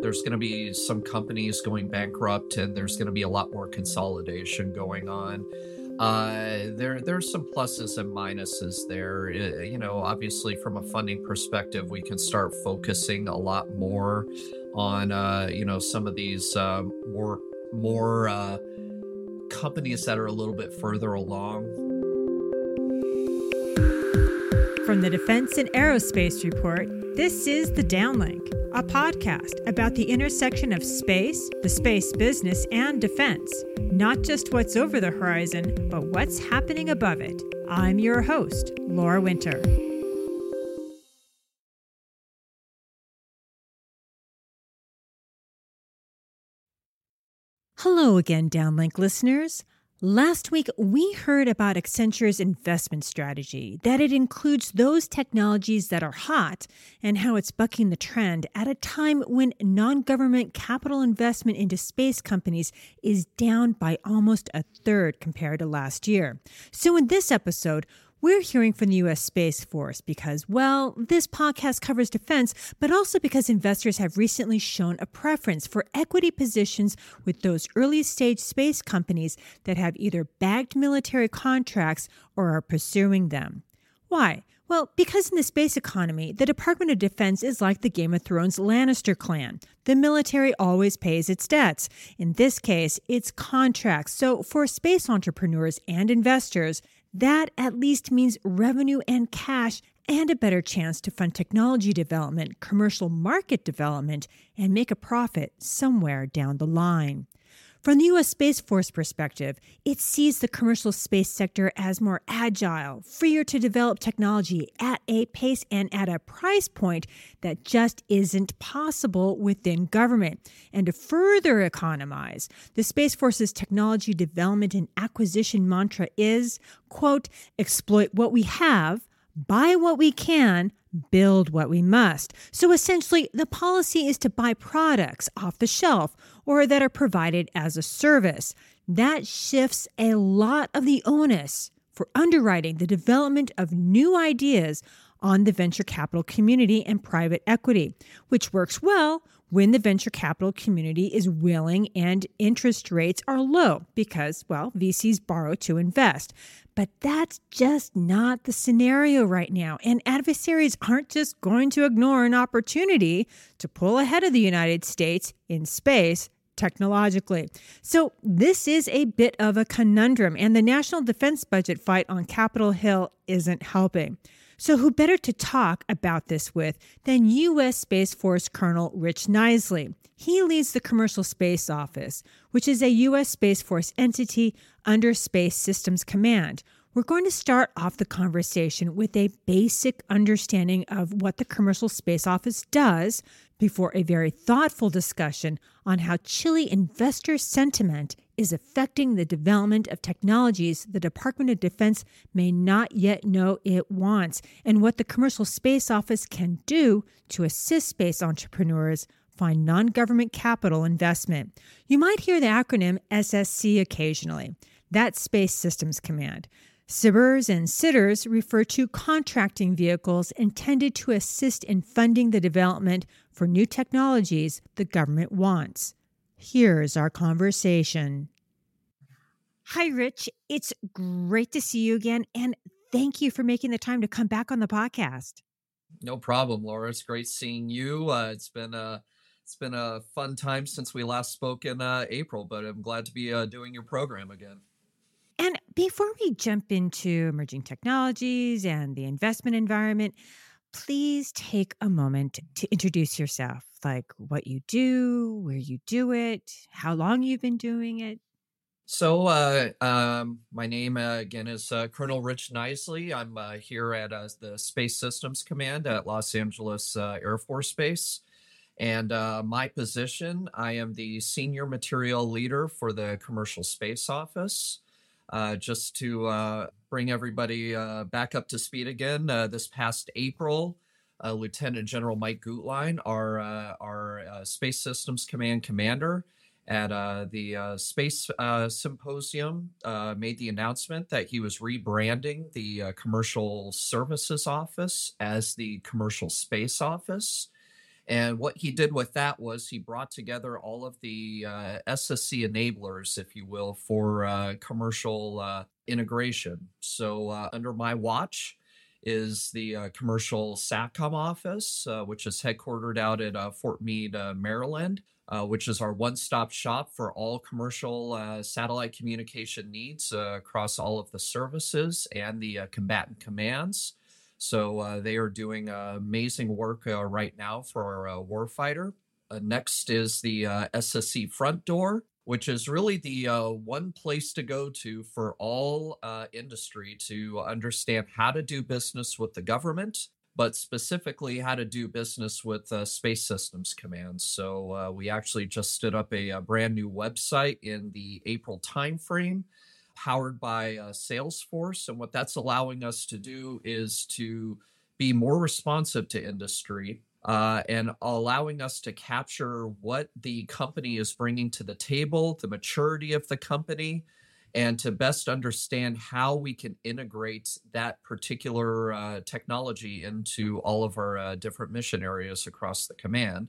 There's going to be some companies going bankrupt, and there's going to be a lot more consolidation going on. There's some pluses and minuses there. You know, obviously from a funding perspective, we can start focusing a lot more on, you know, some of these more companies that are a little bit further along. From the Defense and Aerospace Report, this is The Downlink, a podcast about the intersection of space, the space business, and defense. Not just what's over the horizon, but what's happening above it. I'm your host, Laura Winter. Hello again, Downlink listeners. Last week, we heard about Accenture's investment strategy, that it includes those technologies that are hot and how it's bucking the trend at a time when non-government capital investment into space companies is down by almost a third compared to last year. So in this episode, we're hearing from the U.S. Space Force because, well, this podcast covers defense, but also because investors have recently shown a preference for equity positions with those early-stage space companies that have either bagged military contracts or are pursuing them. Why? Well, because in the space economy, the Department of Defense is like the Game of Thrones Lannister clan. The military always pays its debts. In this case, it's contracts. So for space entrepreneurs and investors, that at least means revenue and cash and a better chance to fund technology development, commercial market development, and make a profit somewhere down the line. From the U.S. Space Force perspective, it sees the commercial space sector as more agile, freer to develop technology at a pace and at a price point that just isn't possible within government. And to further economize, the Space Force's technology development and acquisition mantra is, quote, exploit what we have, buy what we can, build what we must. So essentially, the policy is to buy products off the shelf or that are provided as a service. That shifts a lot of the onus for underwriting the development of new ideas on the venture capital community and private equity, which works well when the venture capital community is willing and interest rates are low because, well, VCs borrow to invest. But that's just not the scenario right now, and adversaries aren't just going to ignore an opportunity to pull ahead of the United States in space technologically. So this is a bit of a conundrum, and the national defense budget fight on Capitol Hill isn't helping. So who better to talk about this with than U.S. Space Force Colonel Rich Kniseley. He leads the Commercial Space Office, which is a U.S. Space Force entity under Space Systems Command. We're going to start off the conversation with a basic understanding of what the Commercial Space Office does before a very thoughtful discussion on how chilly investor sentiment is affecting the development of technologies the Department of Defense may not yet know it wants, and what the Commercial Space Office can do to assist space entrepreneurs find non-government capital investment. You might hear the acronym SSC occasionally. That's Space Systems Command. SBIRs and STTRs refer to contracting vehicles intended to assist in funding the development for new technologies the government wants. Here's our conversation. Hi, Rich. It's great to see you again, and thank you for making the time to come back on the podcast. No problem, Laura. It's great seeing you. It's been a fun time since we last spoke in April, but I'm glad to be doing your program again. And before we jump into emerging technologies and the investment environment, please take a moment to introduce yourself, like what you do, where you do it, how long you've been doing it. So my name, again, is Colonel Rich Kniseley. I'm here at the Space Systems Command at Los Angeles Air Force Base. And my position, I am the Senior Material Leader for the Commercial Space Office. Just to bring everybody back up to speed again, this past April, Lieutenant General Mike Gutlein, our Space Systems Command commander at the Space Symposium, made the announcement that he was rebranding the Commercial Services Office as the Commercial Space Office. And what he did with that was he brought together all of the SSC enablers, if you will, for commercial integration. So under my watch is the Commercial SATCOM Office, which is headquartered out at Fort Meade, Maryland, which is our one-stop shop for all commercial satellite communication needs across all of the services and the combatant commands. So they are doing amazing work right now for our warfighter. Next is the SSC Front Door, which is really the one place to go to for all industry to understand how to do business with the government, but specifically how to do business with Space Systems Command. So we actually just stood up a brand new website in the April timeframe, powered by Salesforce. And what that's allowing us to do is to be more responsive to industry and allowing us to capture what the company is bringing to the table, the maturity of the company, and to best understand how we can integrate that particular technology into all of our different mission areas across the command.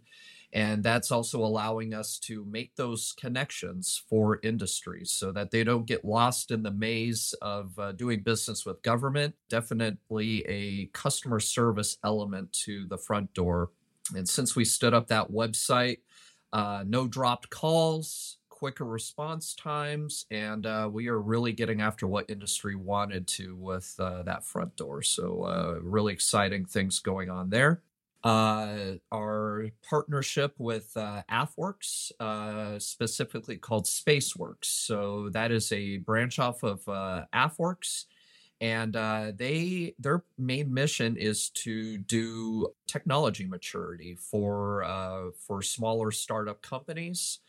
And that's also allowing us to make those connections for industries so that they don't get lost in the maze of doing business with government. Definitely a customer service element to the front door. And since we stood up that website, no dropped calls, quicker response times, and we are really getting after what industry wanted to with that front door. So really exciting things going on there. Our partnership with AFWERX, specifically called SpaceWERX. So that is a branch off of AFWERX, and their main mission is to do technology maturity for smaller startup companies.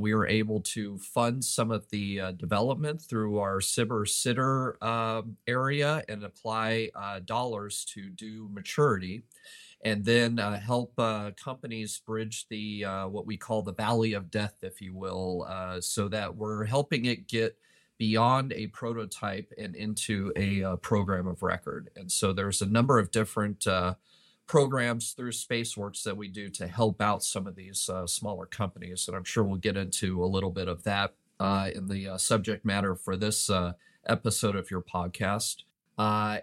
We were able to fund some of the development through our SBIR area and apply dollars to do maturity, and then help companies bridge the what we call the valley of death, if you will, so that we're helping it get beyond a prototype and into a program of record. And so there's a number of different programs through SpaceWERX that we do to help out some of these smaller companies. And I'm sure we'll get into a little bit of that in the subject matter for this episode of your podcast.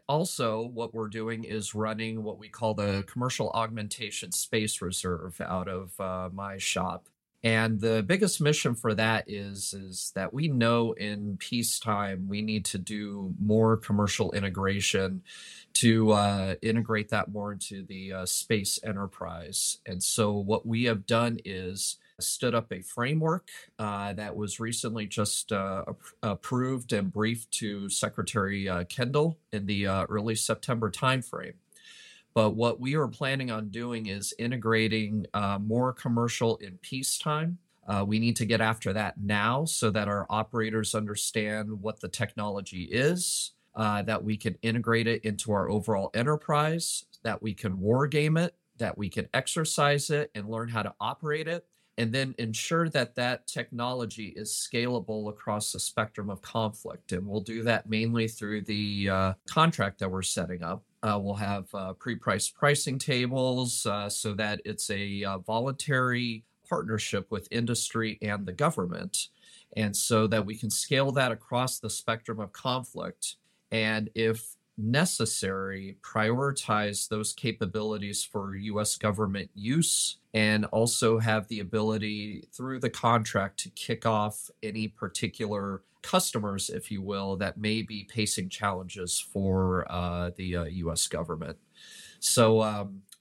Also, what we're doing is running what we call the Commercial Augmentation Space Reserve out of my shop. And the biggest mission for that is that we know in peacetime we need to do more commercial integration to integrate that more into the space enterprise. And so what we have done is stood up a framework that was recently just approved and briefed to Secretary Kendall in the early September timeframe. But what we are planning on doing is integrating more commercial in peacetime. We need to get after that now so that our operators understand what the technology is, that we can integrate it into our overall enterprise, that we can war game it, that we can exercise it and learn how to operate it, and then ensure that that technology is scalable across the spectrum of conflict. And we'll do that mainly through the contract that we're setting up. We'll have pre-priced pricing tables so that it's a voluntary partnership with industry and the government, and so that we can scale that across the spectrum of conflict. And if necessary, prioritize those capabilities for U.S. government use, and also have the ability through the contract to kick off any particular customers, if you will, that may be pacing challenges for the U.S. government. So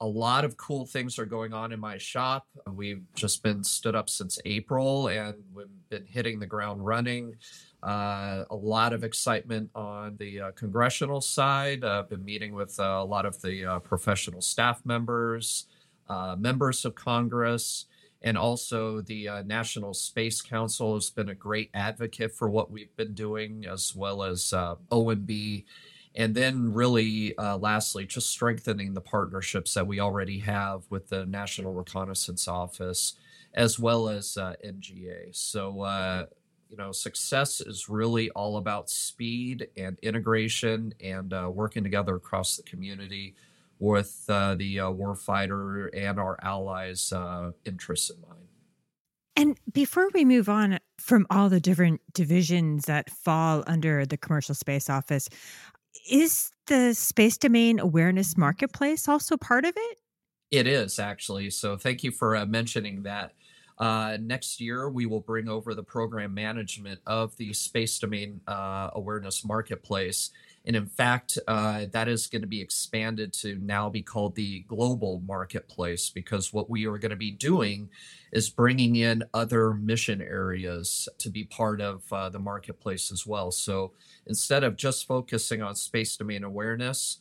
a lot of cool things are going on in my shop. We've just been stood up since April, and we've been hitting the ground running. A lot of excitement on the congressional side. I've been meeting with a lot of the professional staff members, members of Congress, and also the National Space Council has been a great advocate for what we've been doing, as well as OMB. And then really, lastly, just strengthening the partnerships that we already have with the National Reconnaissance Office, as well as NGA. So, success is really all about speed and integration and working together across the community with the warfighter and our allies' interests in mind. And before we move on from all the different divisions that fall under the Commercial Space Office, is the Space Domain Awareness Marketplace also part of it? It is, actually. So thank you for mentioning that. Next year, we will bring over the program management of the Space Domain Awareness Marketplace. And in fact, that is going to be expanded to now be called the Global Marketplace, because what we are going to be doing is bringing in other mission areas to be part of the marketplace as well. So instead of just focusing on space domain awareness,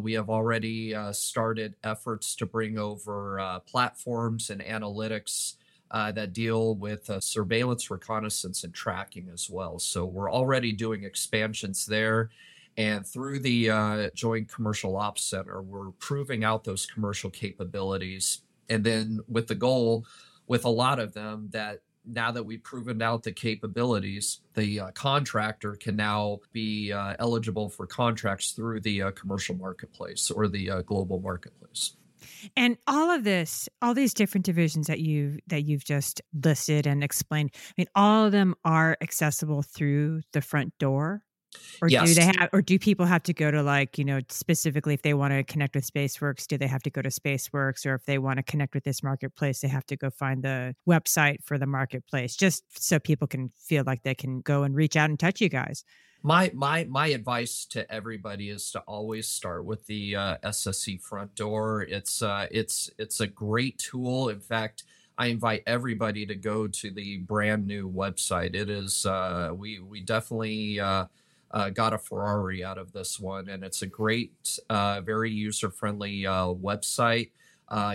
we have already started efforts to bring over platforms and analytics that deal with surveillance, reconnaissance, and tracking as well. So we're already doing expansions there. And through the Joint Commercial Ops Center, we're proving out those commercial capabilities. And then with the goal, with a lot of them, that now that we've proven out the capabilities, the contractor can now be eligible for contracts through the commercial marketplace or the global marketplace. And all of this, all these different divisions that you've just listed and explained, I mean, all of them are accessible through the front door? Or yes. Do people have to go to, like, you know, specifically if they want to connect with SpaceWERX, do they have to go to SpaceWERX? Or if they want to connect with this marketplace, they have to go find the website for the marketplace, just so people can feel like they can go and reach out and touch you guys? My advice to everybody is to always start with the SSC front door. It's a great tool. In fact, I invite everybody to go to the brand new website. It is we definitely got a Ferrari out of this one, and it's a great, very user-friendly website.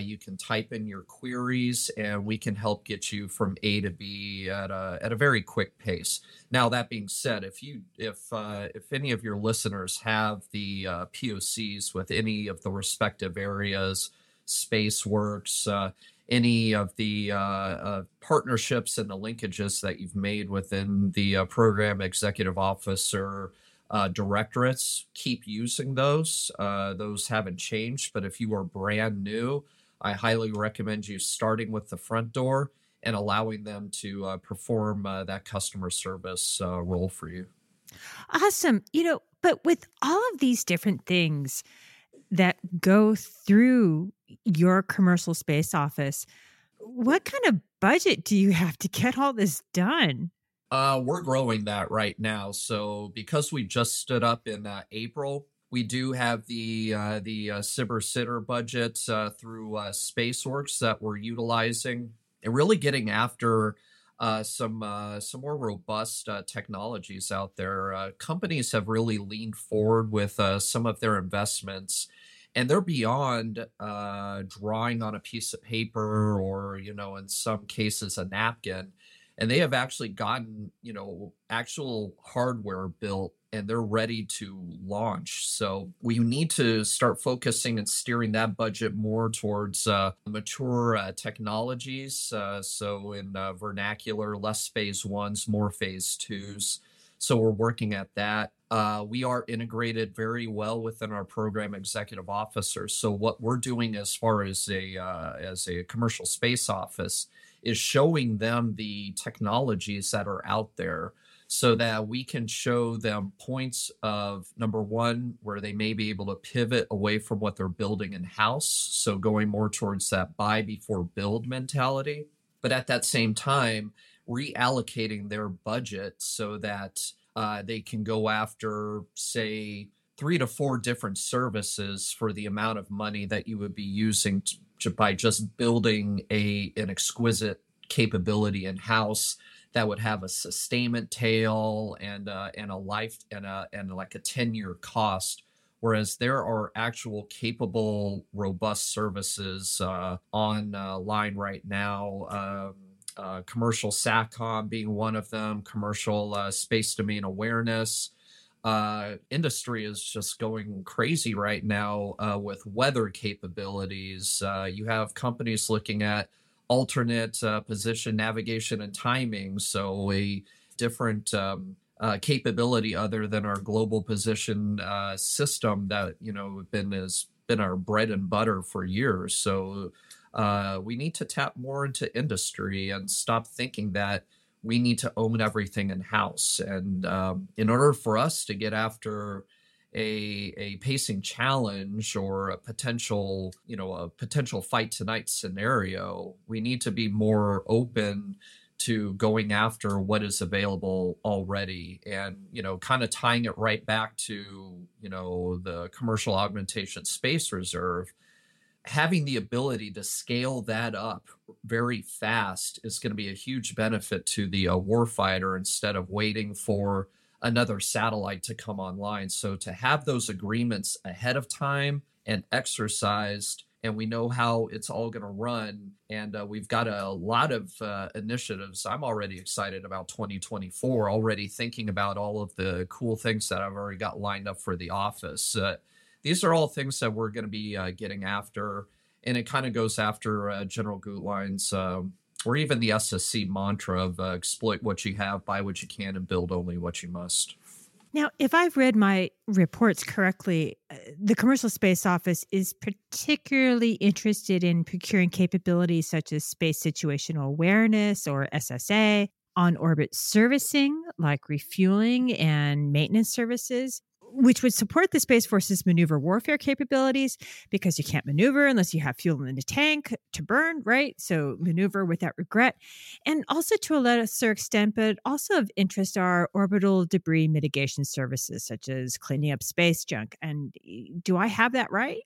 You can type in your queries, and we can help get you from A to B at a very quick pace. Now, that being said, if any of your listeners have the POCs with any of the respective areas, SpaceWERX, any of the partnerships and the linkages that you've made within the program executive officer directorates, keep using those. Those haven't changed, but if you are brand new, I highly recommend you starting with the front door and allowing them to perform that customer service role for you. Awesome. You know, but with all of these different things that go through your Commercial Space Office, what kind of budget do you have to get all this done? We're growing that right now. So because we just stood up in April, we do have the SBIR budget through SpaceWERX that we're utilizing and really getting after some more robust technologies out there. Companies have really leaned forward with some of their investments. And they're beyond drawing on a piece of paper or, you know, in some cases, a napkin. And they have actually gotten, you know, actual hardware built, and they're ready to launch. So we need to start focusing and steering that budget more towards mature technologies. So in vernacular, less phase ones, more phase twos. So we're working at that. We are integrated very well within our program executive officers. So what we're doing as far as a commercial space office is showing them the technologies that are out there so that we can show them points of, number one, where they may be able to pivot away from what they're building in-house. So going more towards that buy before build mentality. But at that same time, reallocating their budget so that they can go after, say, 3 to 4 different services for the amount of money that you would be using by just building an exquisite capability in-house that would have a sustainment tail and a life and like a 10-year cost. Whereas there are actual capable, robust services online right now. Commercial SATCOM being one of them, commercial space domain awareness. Industry is just going crazy right now with weather capabilities. You have companies looking at alternate position, navigation, and timing. So a different capability other than our global position system that, you know, has been our bread and butter for years. So we need to tap more into industry and stop thinking that we need to own everything in-house. And in order for us to get after a pacing challenge or a potential fight tonight scenario, we need to be more open to going after what is available already, and kind of tying it right back to the commercial augmentation space reserve. Having the ability to scale that up very fast is going to be a huge benefit to the warfighter instead of waiting for another satellite to come online. So to have those agreements ahead of time and exercised, and we know how it's all going to run. And we've got a lot of initiatives. I'm already excited about 2024, already thinking about all of the cool things that I've already got lined up for the office. These are all things that we're going to be getting after. And it kind of goes after General Gutlein's or even the SSC mantra of exploit what you have, buy what you can, and build only what you must. Now, if I've read my reports correctly, the Commercial Space Office is particularly interested in procuring capabilities such as space situational awareness, or SSA, on-orbit servicing like refueling and maintenance services, which would support the Space Force's maneuver warfare capabilities, because you can't maneuver unless you have fuel in the tank to burn, right? So maneuver without regret. And also to a lesser extent, but also of interest, are orbital debris mitigation services, such as cleaning up space junk. And do I have that right?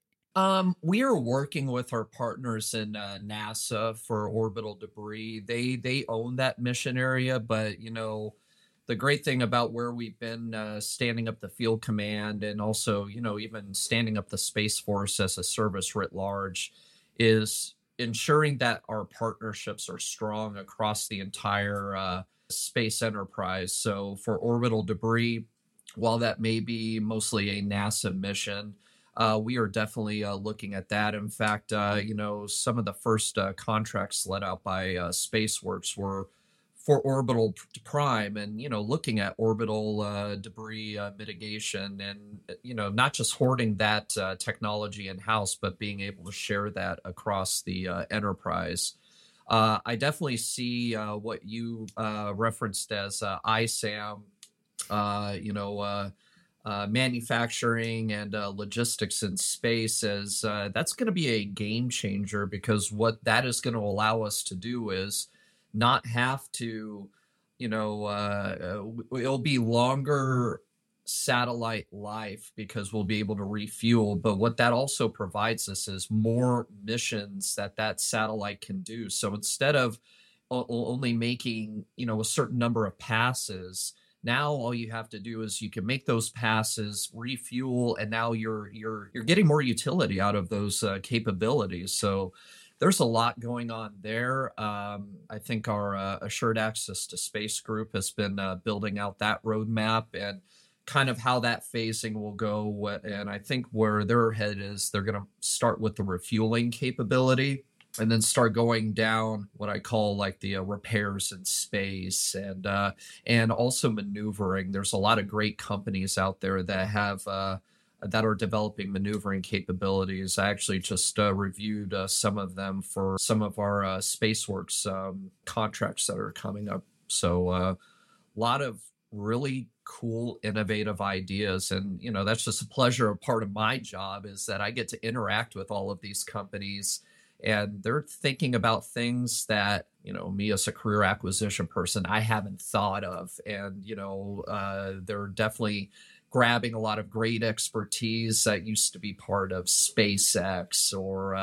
We are working with our partners in NASA for orbital debris. They own that mission area, but the great thing about where we've been standing up the Field Command, and also, even standing up the Space Force as a service writ large, is ensuring that our partnerships are strong across the entire space enterprise. So for orbital debris, while that may be mostly a NASA mission, we are definitely looking at that. In fact, some of the first contracts let out by SpaceWERX were for orbital prime, and looking at orbital debris mitigation, and not just hoarding that technology in-house, but being able to share that across the enterprise. I definitely see what you referenced as ISAM, manufacturing and logistics in space, as that's going to be a game changer, because what that is going to allow us to do is not have to, it'll be longer satellite life because we'll be able to refuel. But what that also provides us is more missions that satellite can do. So instead of only making, a certain number of passes, now all you have to do is you can make those passes, refuel, and now you're getting more utility out of those capabilities. So there's a lot going on there. I think our Assured Access to Space Group has been building out that roadmap and kind of how that phasing will go. And I think where their head is, they're going to start with the refueling capability and then start going down what I call like the repairs in space and also maneuvering. There's a lot of great companies out there that have that are developing maneuvering capabilities. I actually just reviewed some of them for some of our SpaceWERX contracts that are coming up. So a lot of really cool, innovative ideas. And, that's just a pleasure. Part of my job is that I get to interact with all of these companies, and they're thinking about things that, me as a career acquisition person, I haven't thought of. And, they're definitely grabbing a lot of great expertise that used to be part of SpaceX or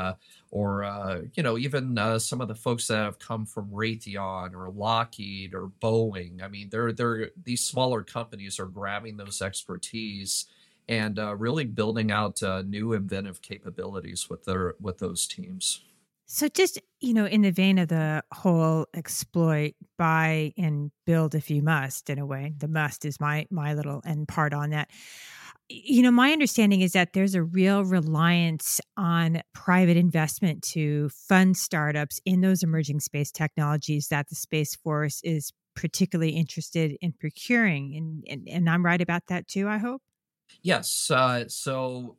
even some of the folks that have come from Raytheon or Lockheed or Boeing. I mean, these smaller companies are grabbing those expertise and really building out new inventive capabilities with those teams. So just, in the vein of the whole exploit, buy and build if you must, in a way, the must is my little end part on that. My understanding is that there's a real reliance on private investment to fund startups in those emerging space technologies that the Space Force is particularly interested in procuring. And I'm right about that too, I hope? Yes. So,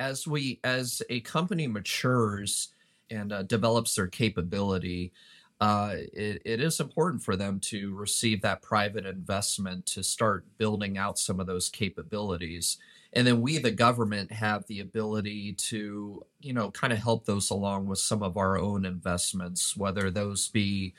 as a company matures and develops their capability, it is important for them to receive that private investment to start building out some of those capabilities. And then we, the government, have the ability to, you know, kind of help those along with some of our own investments, whether those be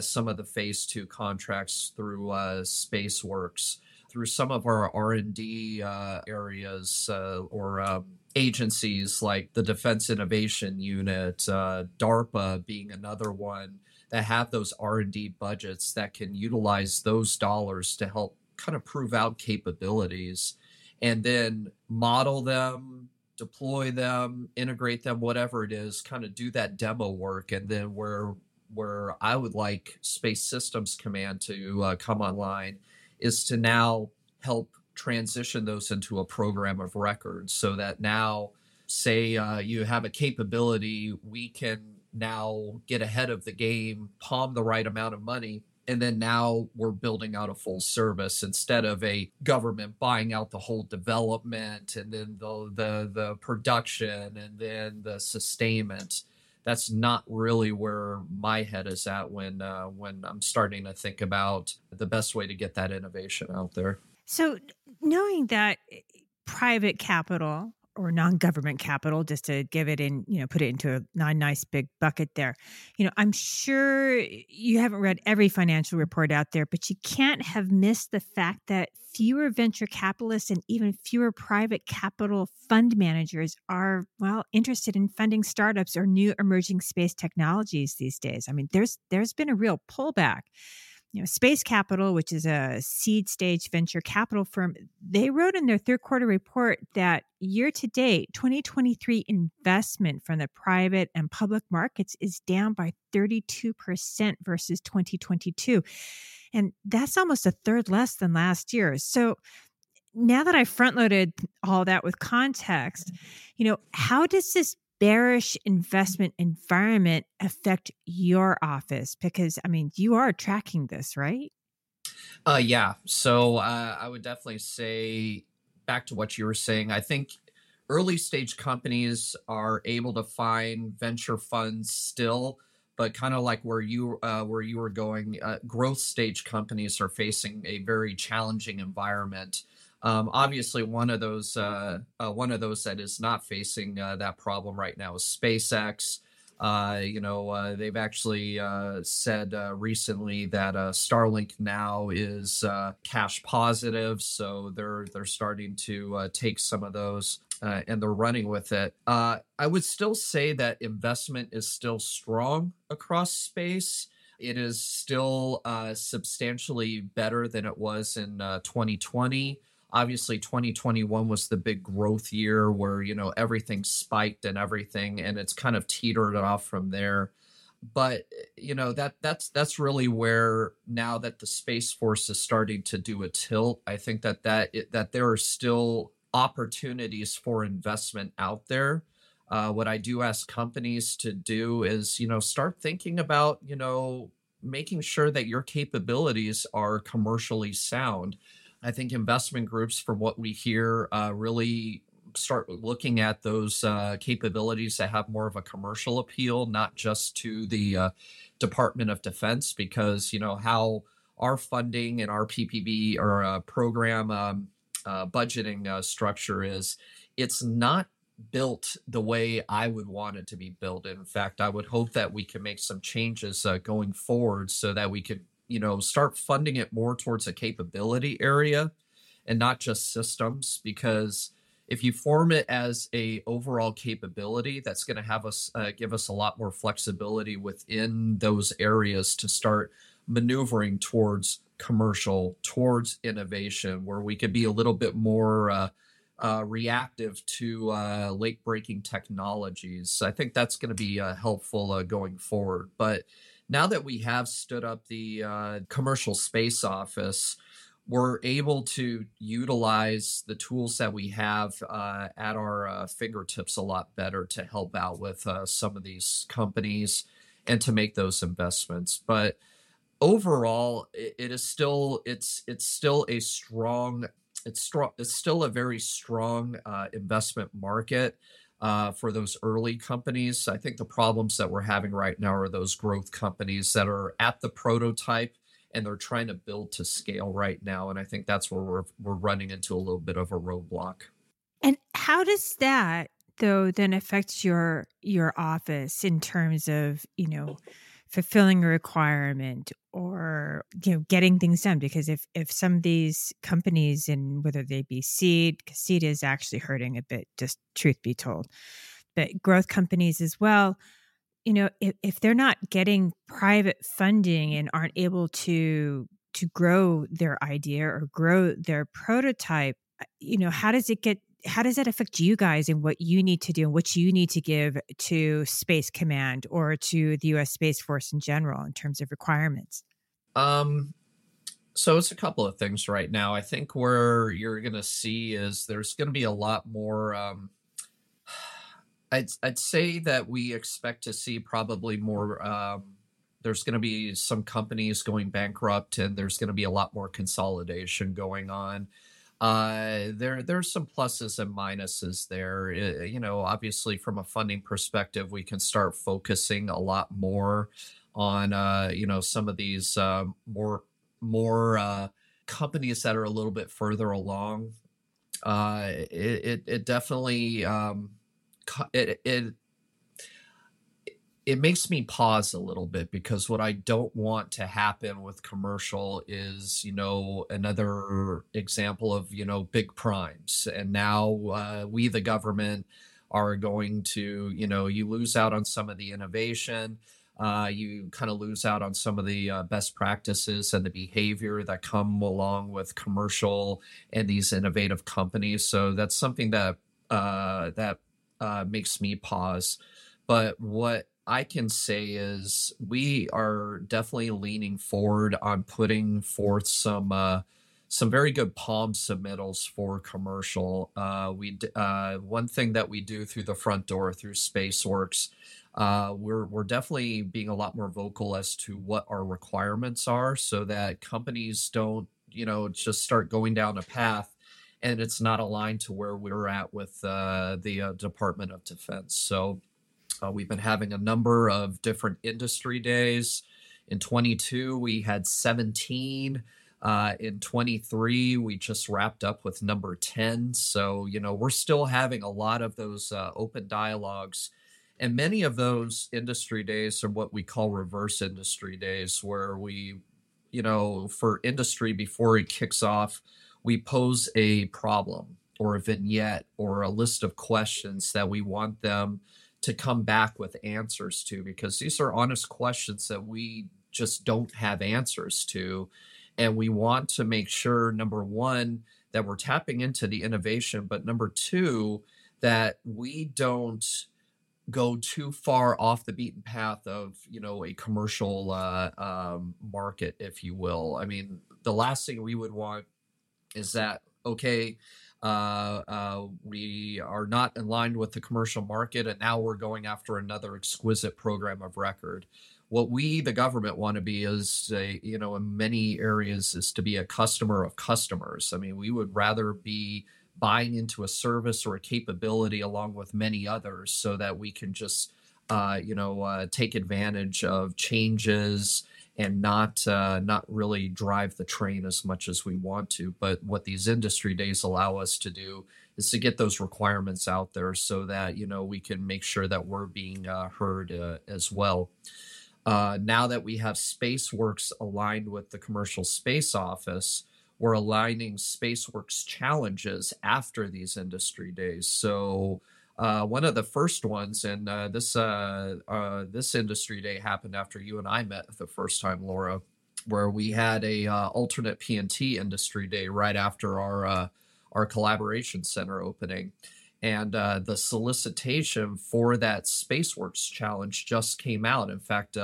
some of the phase two contracts through SpaceWERX, through some of our R&D areas or agencies like the Defense Innovation Unit, DARPA being another one that have those R&D budgets that can utilize those dollars to help kind of prove out capabilities and then model them, deploy them, integrate them, whatever it is, kind of do that demo work. And then where I would like Space Systems Command to come online is to now help transition those into a program of record so that now, say you have a capability, we can now get ahead of the game, palm the right amount of money, and then now we're building out a full service instead of a government buying out the whole development and then the production and then the sustainment. That's not really where my head is at when I'm starting to think about the best way to get that innovation out there. So knowing that private capital or non-government capital, just to give it in, you know, put it into a nice big bucket there, you know, I'm sure you haven't read every financial report out there, but you can't have missed the fact that fewer venture capitalists and even fewer private capital fund managers are, well, interested in funding startups or new emerging space technologies these days. I mean, there's been a real pullback. You know, Space Capital, which is a seed stage venture capital firm, they wrote in their third quarter report that year to date, 2023 investment from the private and public markets is down by 32% versus 2022. And that's almost a third less than last year. So now that I front loaded all that with context, you know, how does this bearish investment environment affect your office? Because, I mean, you are tracking this, right? Yeah. So I would definitely say, back to what you were saying, I think early stage companies are able to find venture funds still, but kind of like where you were going, growth stage companies are facing a very challenging environment. Obviously, one of those that is not facing that problem right now is SpaceX. They've actually said recently that Starlink now is cash positive, so they're starting to take some of those and they're running with it. I would still say that investment is still strong across space. It is still substantially better than it was in 2020. Obviously, 2021 was the big growth year where, you know, everything spiked and everything, and it's kind of teetered off from there. But, you know, that's really where now that the Space Force is starting to do a tilt, I think that there are still opportunities for investment out there. What I do ask companies to do is, you know, start thinking about, you know, making sure that your capabilities are commercially sound. I think investment groups, from what we hear, really start looking at those capabilities that have more of a commercial appeal, not just to the Department of Defense, because, you know, how our funding and our PPB or program budgeting structure is, it's not built the way I would want it to be built. In fact, I would hope that we can make some changes going forward so that we could, you know, start funding it more towards a capability area and not just systems, because if you form it as a overall capability, that's going to have us give us a lot more flexibility within those areas to start maneuvering towards commercial, towards innovation, where we could be a little bit more reactive to late-breaking technologies. I think that's going to be helpful going forward. But now that we have stood up the Commercial Space Office, we're able to utilize the tools that we have at our fingertips a lot better to help out with some of these companies and to make those investments. But overall, it is still it's still a strong it's strong. It's still a very strong investment market for those early companies. I think the problems that we're having right now are those growth companies that are at the prototype and they're trying to build to scale right now. And I think that's where we're running into a little bit of a roadblock. And how does that, though, then affect your office in terms of, you know, fulfilling a requirement or, you know, getting things done? Because if some of these companies, and whether they be seed, because seed is actually hurting a bit, just truth be told, but growth companies as well, you know, if they're not getting private funding and aren't able to grow their idea or grow their prototype, you know, how does that affect you guys and what you need to do and what you need to give to Space Command or to the U.S. Space Force in general in terms of requirements? So it's a couple of things right now. I think where you're going to see is there's going to be a lot more, I'd say that we expect to see probably more, there's going to be some companies going bankrupt and there's going to be a lot more consolidation going on. There's some pluses and minuses there. You know, obviously from a funding perspective, we can start focusing a lot more on, you know, some of these more companies that are a little bit further along. It definitely... It makes me pause a little bit, because what I don't want to happen with commercial is, you know, another example of, you know, big primes. And now we, the government, are going to, you know, you lose out on some of the innovation. You kind of lose out on some of the best practices and the behavior that come along with commercial and these innovative companies. So that's something that makes me pause. But what I can say is we are definitely leaning forward on putting forth some very good POM submittals for commercial. One thing that we do through the front door through SpaceWERX, we're definitely being a lot more vocal as to what our requirements are, so that companies don't, you know, just start going down a path and it's not aligned to where we're at with the Department of Defense. So we've been having a number of different industry days. In 22, we had 17. In 23, we just wrapped up with number 10. So, you know, we're still having a lot of those open dialogues. And many of those industry days are what we call reverse industry days, where we, you know, for industry, before it kicks off, we pose a problem or a vignette or a list of questions that we want them to come back with answers to, because these are honest questions that we just don't have answers to. And we want to make sure, number one, that we're tapping into the innovation, but number two, that we don't go too far off the beaten path of, you know, a commercial market, if you will. I mean, the last thing we would want is that, okay, we are not in line with the commercial market, and now we're going after another exquisite program of record. What we, the government, want to be is, you know, in many areas, is to be a customer of customers. I mean, we would rather be buying into a service or a capability along with many others, so that we can just, you know, take advantage of changes and not really drive the train as much as we want to. But what these industry days allow us to do is to get those requirements out there, so that, you know, we can make sure that we're being heard as well. Now that we have SpaceWERX aligned with the Commercial Space Office, we're aligning SpaceWERX challenges after these industry days. So one of the first ones, and this industry day happened after you and I met the first time, Laura, where we had a alternate PNT industry day right after our collaboration center opening, and the solicitation for that SpaceWERX challenge just came out. In fact,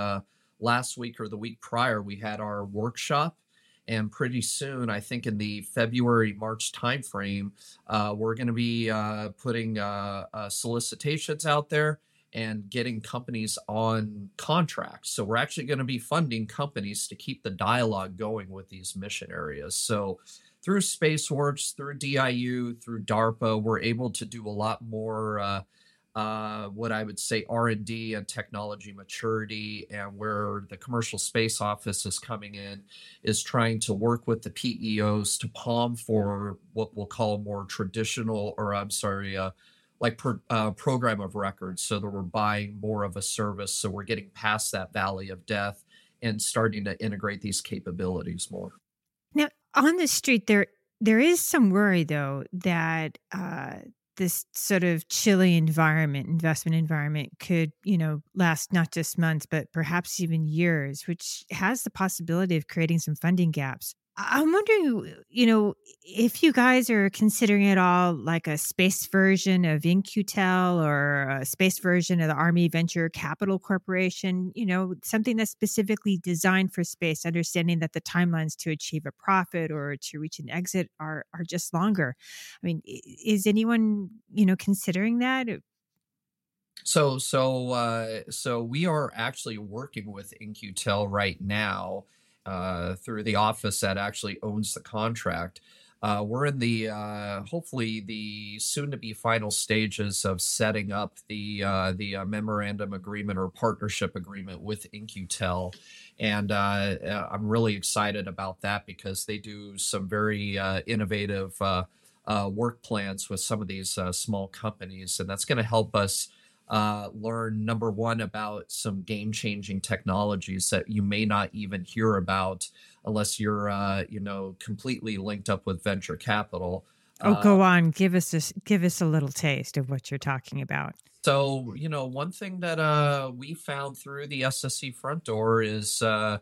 last week or the week prior, we had our workshop. And pretty soon, I think in the February-March timeframe, we're going to be putting solicitations out there and getting companies on contracts. So we're actually going to be funding companies to keep the dialogue going with these mission areas. So through SpaceWERX, through DIU, through DARPA, we're able to do a lot more what I would say R&D and technology maturity, and where the Commercial Space Office is coming in is trying to work with the PEOs to palm for what we'll call more traditional, or program of records, so that we're buying more of a service. So we're getting past that valley of death and starting to integrate these capabilities more. Now, on the street, there is some worry, though, that this sort of chilly investment environment could, last not just months, but perhaps even years, which has the possibility of creating some funding gaps. I'm wondering, if you guys are considering at all like a space version of In-Q-Tel or a space version of the Army Venture Capital Corporation, something that's specifically designed for space, understanding that the timelines to achieve a profit or to reach an exit are just longer. I mean, is anyone, considering that? So we are actually working with In-Q-Tel right now. Through the office that actually owns the contract. We're in the, hopefully, the soon-to-be final stages of setting up the memorandum agreement or partnership agreement with In-Q-Tel. And I'm really excited about that because they do some very innovative work plans with some of these small companies. And that's going to help us learn, number one, about some game-changing technologies that you may not even hear about unless you're, completely linked up with venture capital. Go on. Give us a little taste of what you're talking about. So, one thing that we found through the SSC front door is the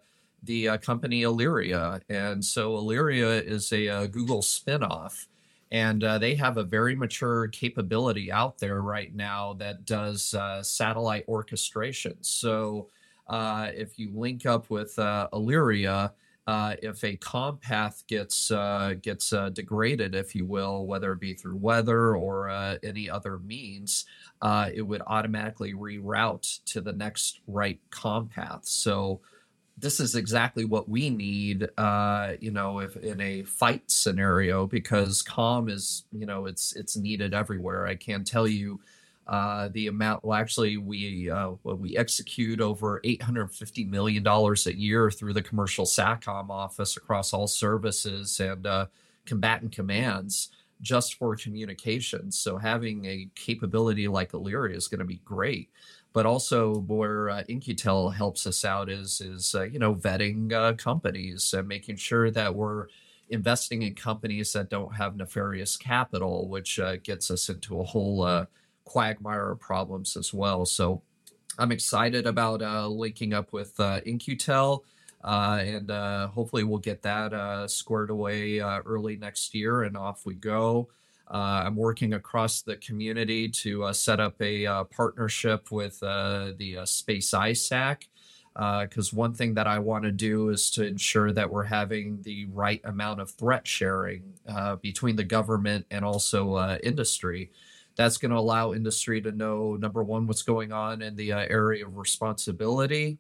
company Aalyria. And so Aalyria is a Google spinoff. And they have a very mature capability out there right now that does satellite orchestration. So if you link up with Aalyria, if a comm path gets degraded, if you will, whether it be through weather or any other means, it would automatically reroute to the next right comm path. So this is exactly what we need, if in a fight scenario, because comm is, it's needed everywhere. I can tell you the amount. Well, actually, we execute over $850 million a year through the Commercial SATCOM office across all services and combatant commands just for communications. So having a capability like Aalyria is going to be great. But also where In-Q-Tel helps us out is vetting companies and making sure that we're investing in companies that don't have nefarious capital, which gets us into a whole quagmire of problems as well. So I'm excited about linking up with In-Q-Tel, and hopefully we'll get that squared away early next year, and off we go. I'm working across the community to set up a partnership with the Space ISAC, because one thing that I want to do is to ensure that we're having the right amount of threat sharing between the government and also industry. That's going to allow industry to know, number one, what's going on in the area of responsibility,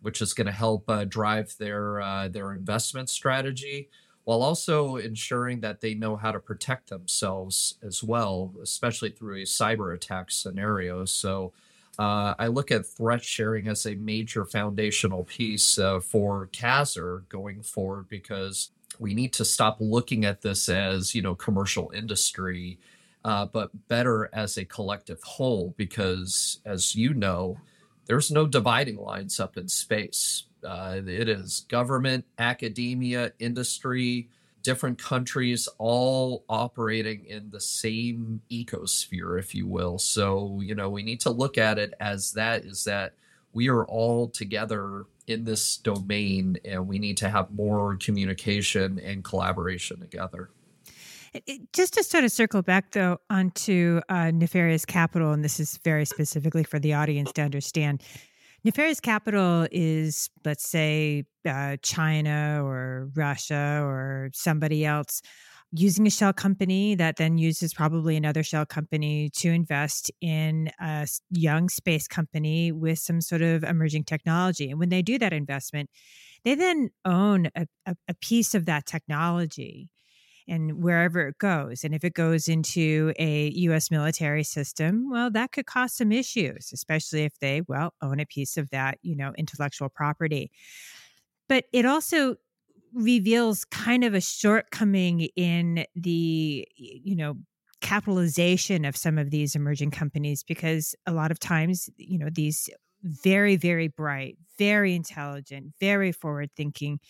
which is going to help drive their investment strategy, while also ensuring that they know how to protect themselves as well, especially through a cyber attack scenario. So I look at threat sharing as a major foundational piece for CASR going forward, because we need to stop looking at this as, commercial industry, but better as a collective whole, because as you know, there's no dividing lines up in space. It is government, academia, industry, different countries, all operating in the same ecosphere, if you will. So, we need to look at it as that is that we are all together in this domain, and we need to have more communication and collaboration together. Just to sort of circle back, though, onto nefarious capital, and this is very specifically for the audience to understand. Nefarious capital is, let's say, China or Russia or somebody else using a shell company that then uses probably another shell company to invest in a young space company with some sort of emerging technology. And when they do that investment, they then own a piece of that technology. and wherever it goes. And if it goes into a U.S. military system, well, that could cause some issues, especially if they, well, own a piece of that, you know, intellectual property. But it also reveals kind of a shortcoming in the, you know, capitalization of some of these emerging companies, because a lot of times, you know, these very, very bright, very intelligent, very forward-thinking,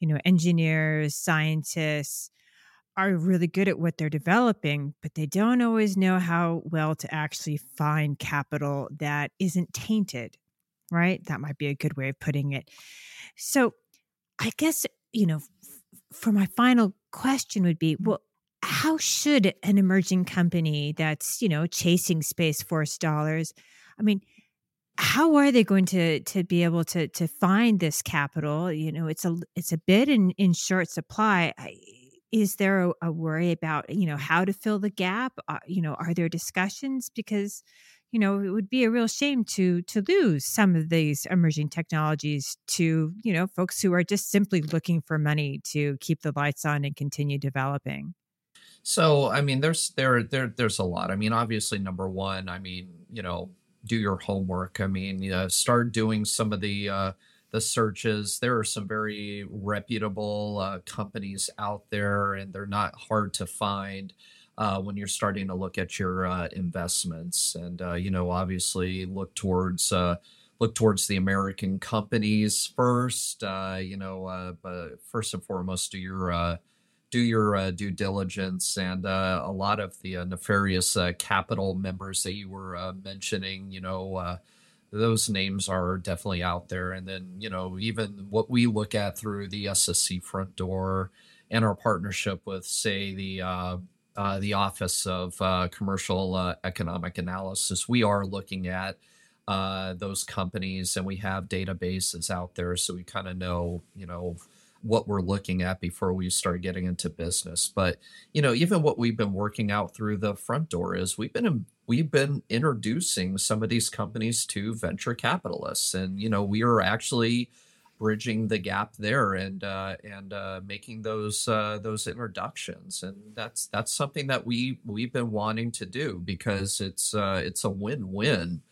you know, engineers, scientists are really good at what they're developing, but they don't always know how well to actually find capital that isn't tainted, right? That might be a good way of putting it. So I guess, you know, for my final question would be, well, how should an emerging company that's, you know, chasing Space Force dollars, I mean, how are they going to be able to find this capital? You know, it's a bit in short supply. Is there a worry about, you know, how to fill the gap? You know, are there discussions? Because, you know, it would be a real shame to lose some of these emerging technologies to, you know, folks who are just simply looking for money to keep the lights on and continue developing. So, I mean, there's a lot. I mean, obviously, number one, I mean, you know, do your homework. I mean, you know, start doing some of the searches. There are some very reputable companies out there, and they're not hard to find when you're starting to look at your investments. And you know, obviously, look towards the American companies first. You know, but first and foremost, do your due diligence, and a lot of the nefarious capital members that you were mentioning, you know, those names are definitely out there. And then, you know, even what we look at through the SSC front door and our partnership with, say, the Office of Commercial Economic Analysis, we are looking at those companies, and we have databases out there. So we kind of know, you know, what we're looking at before we start getting into business. But, you know, even what we've been working out through the front door is we've been introducing some of these companies to venture capitalists. And, you know, we are actually bridging the gap there and making those introductions. And that's something that we've been wanting to do, because it's a win-win.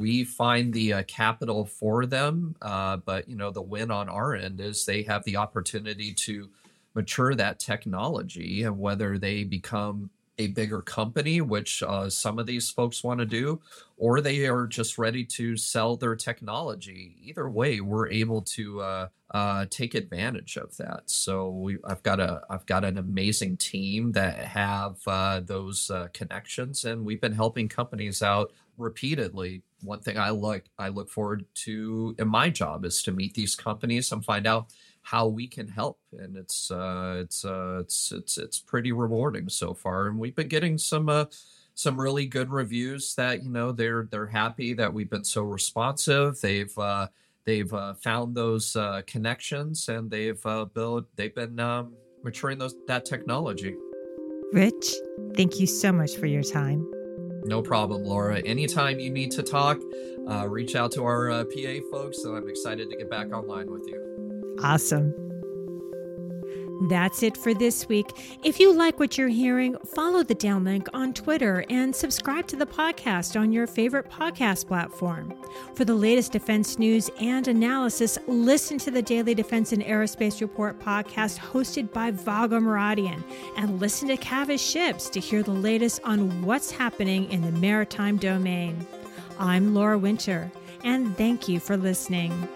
We find the capital for them, but, you know, the win on our end is they have the opportunity to mature that technology, and whether they become a bigger company, which some of these folks want to do, or they are just ready to sell their technology. Either way, we're able to take advantage of that. So I've got an amazing team that have those connections, and we've been helping companies out repeatedly. One thing I look forward to in my job is to meet these companies and find out how we can help, and it's pretty rewarding so far. And we've been getting some really good reviews that, you know, they're happy that we've been so responsive. They've found those connections, and they've been maturing that technology. Rich, thank you so much for your time. No problem, Laura. Anytime you need to talk, reach out to our PA folks, and I'm excited to get back online with you. Awesome. That's it for this week. If you like what you're hearing, follow The Downlink on Twitter and subscribe to the podcast on your favorite podcast platform. For the latest defense news and analysis, listen to the Daily Defense and Aerospace Report podcast hosted by Vago Maradian, and listen to Kavish Ships to hear the latest on what's happening in the maritime domain. I'm Laura Winter, and thank you for listening.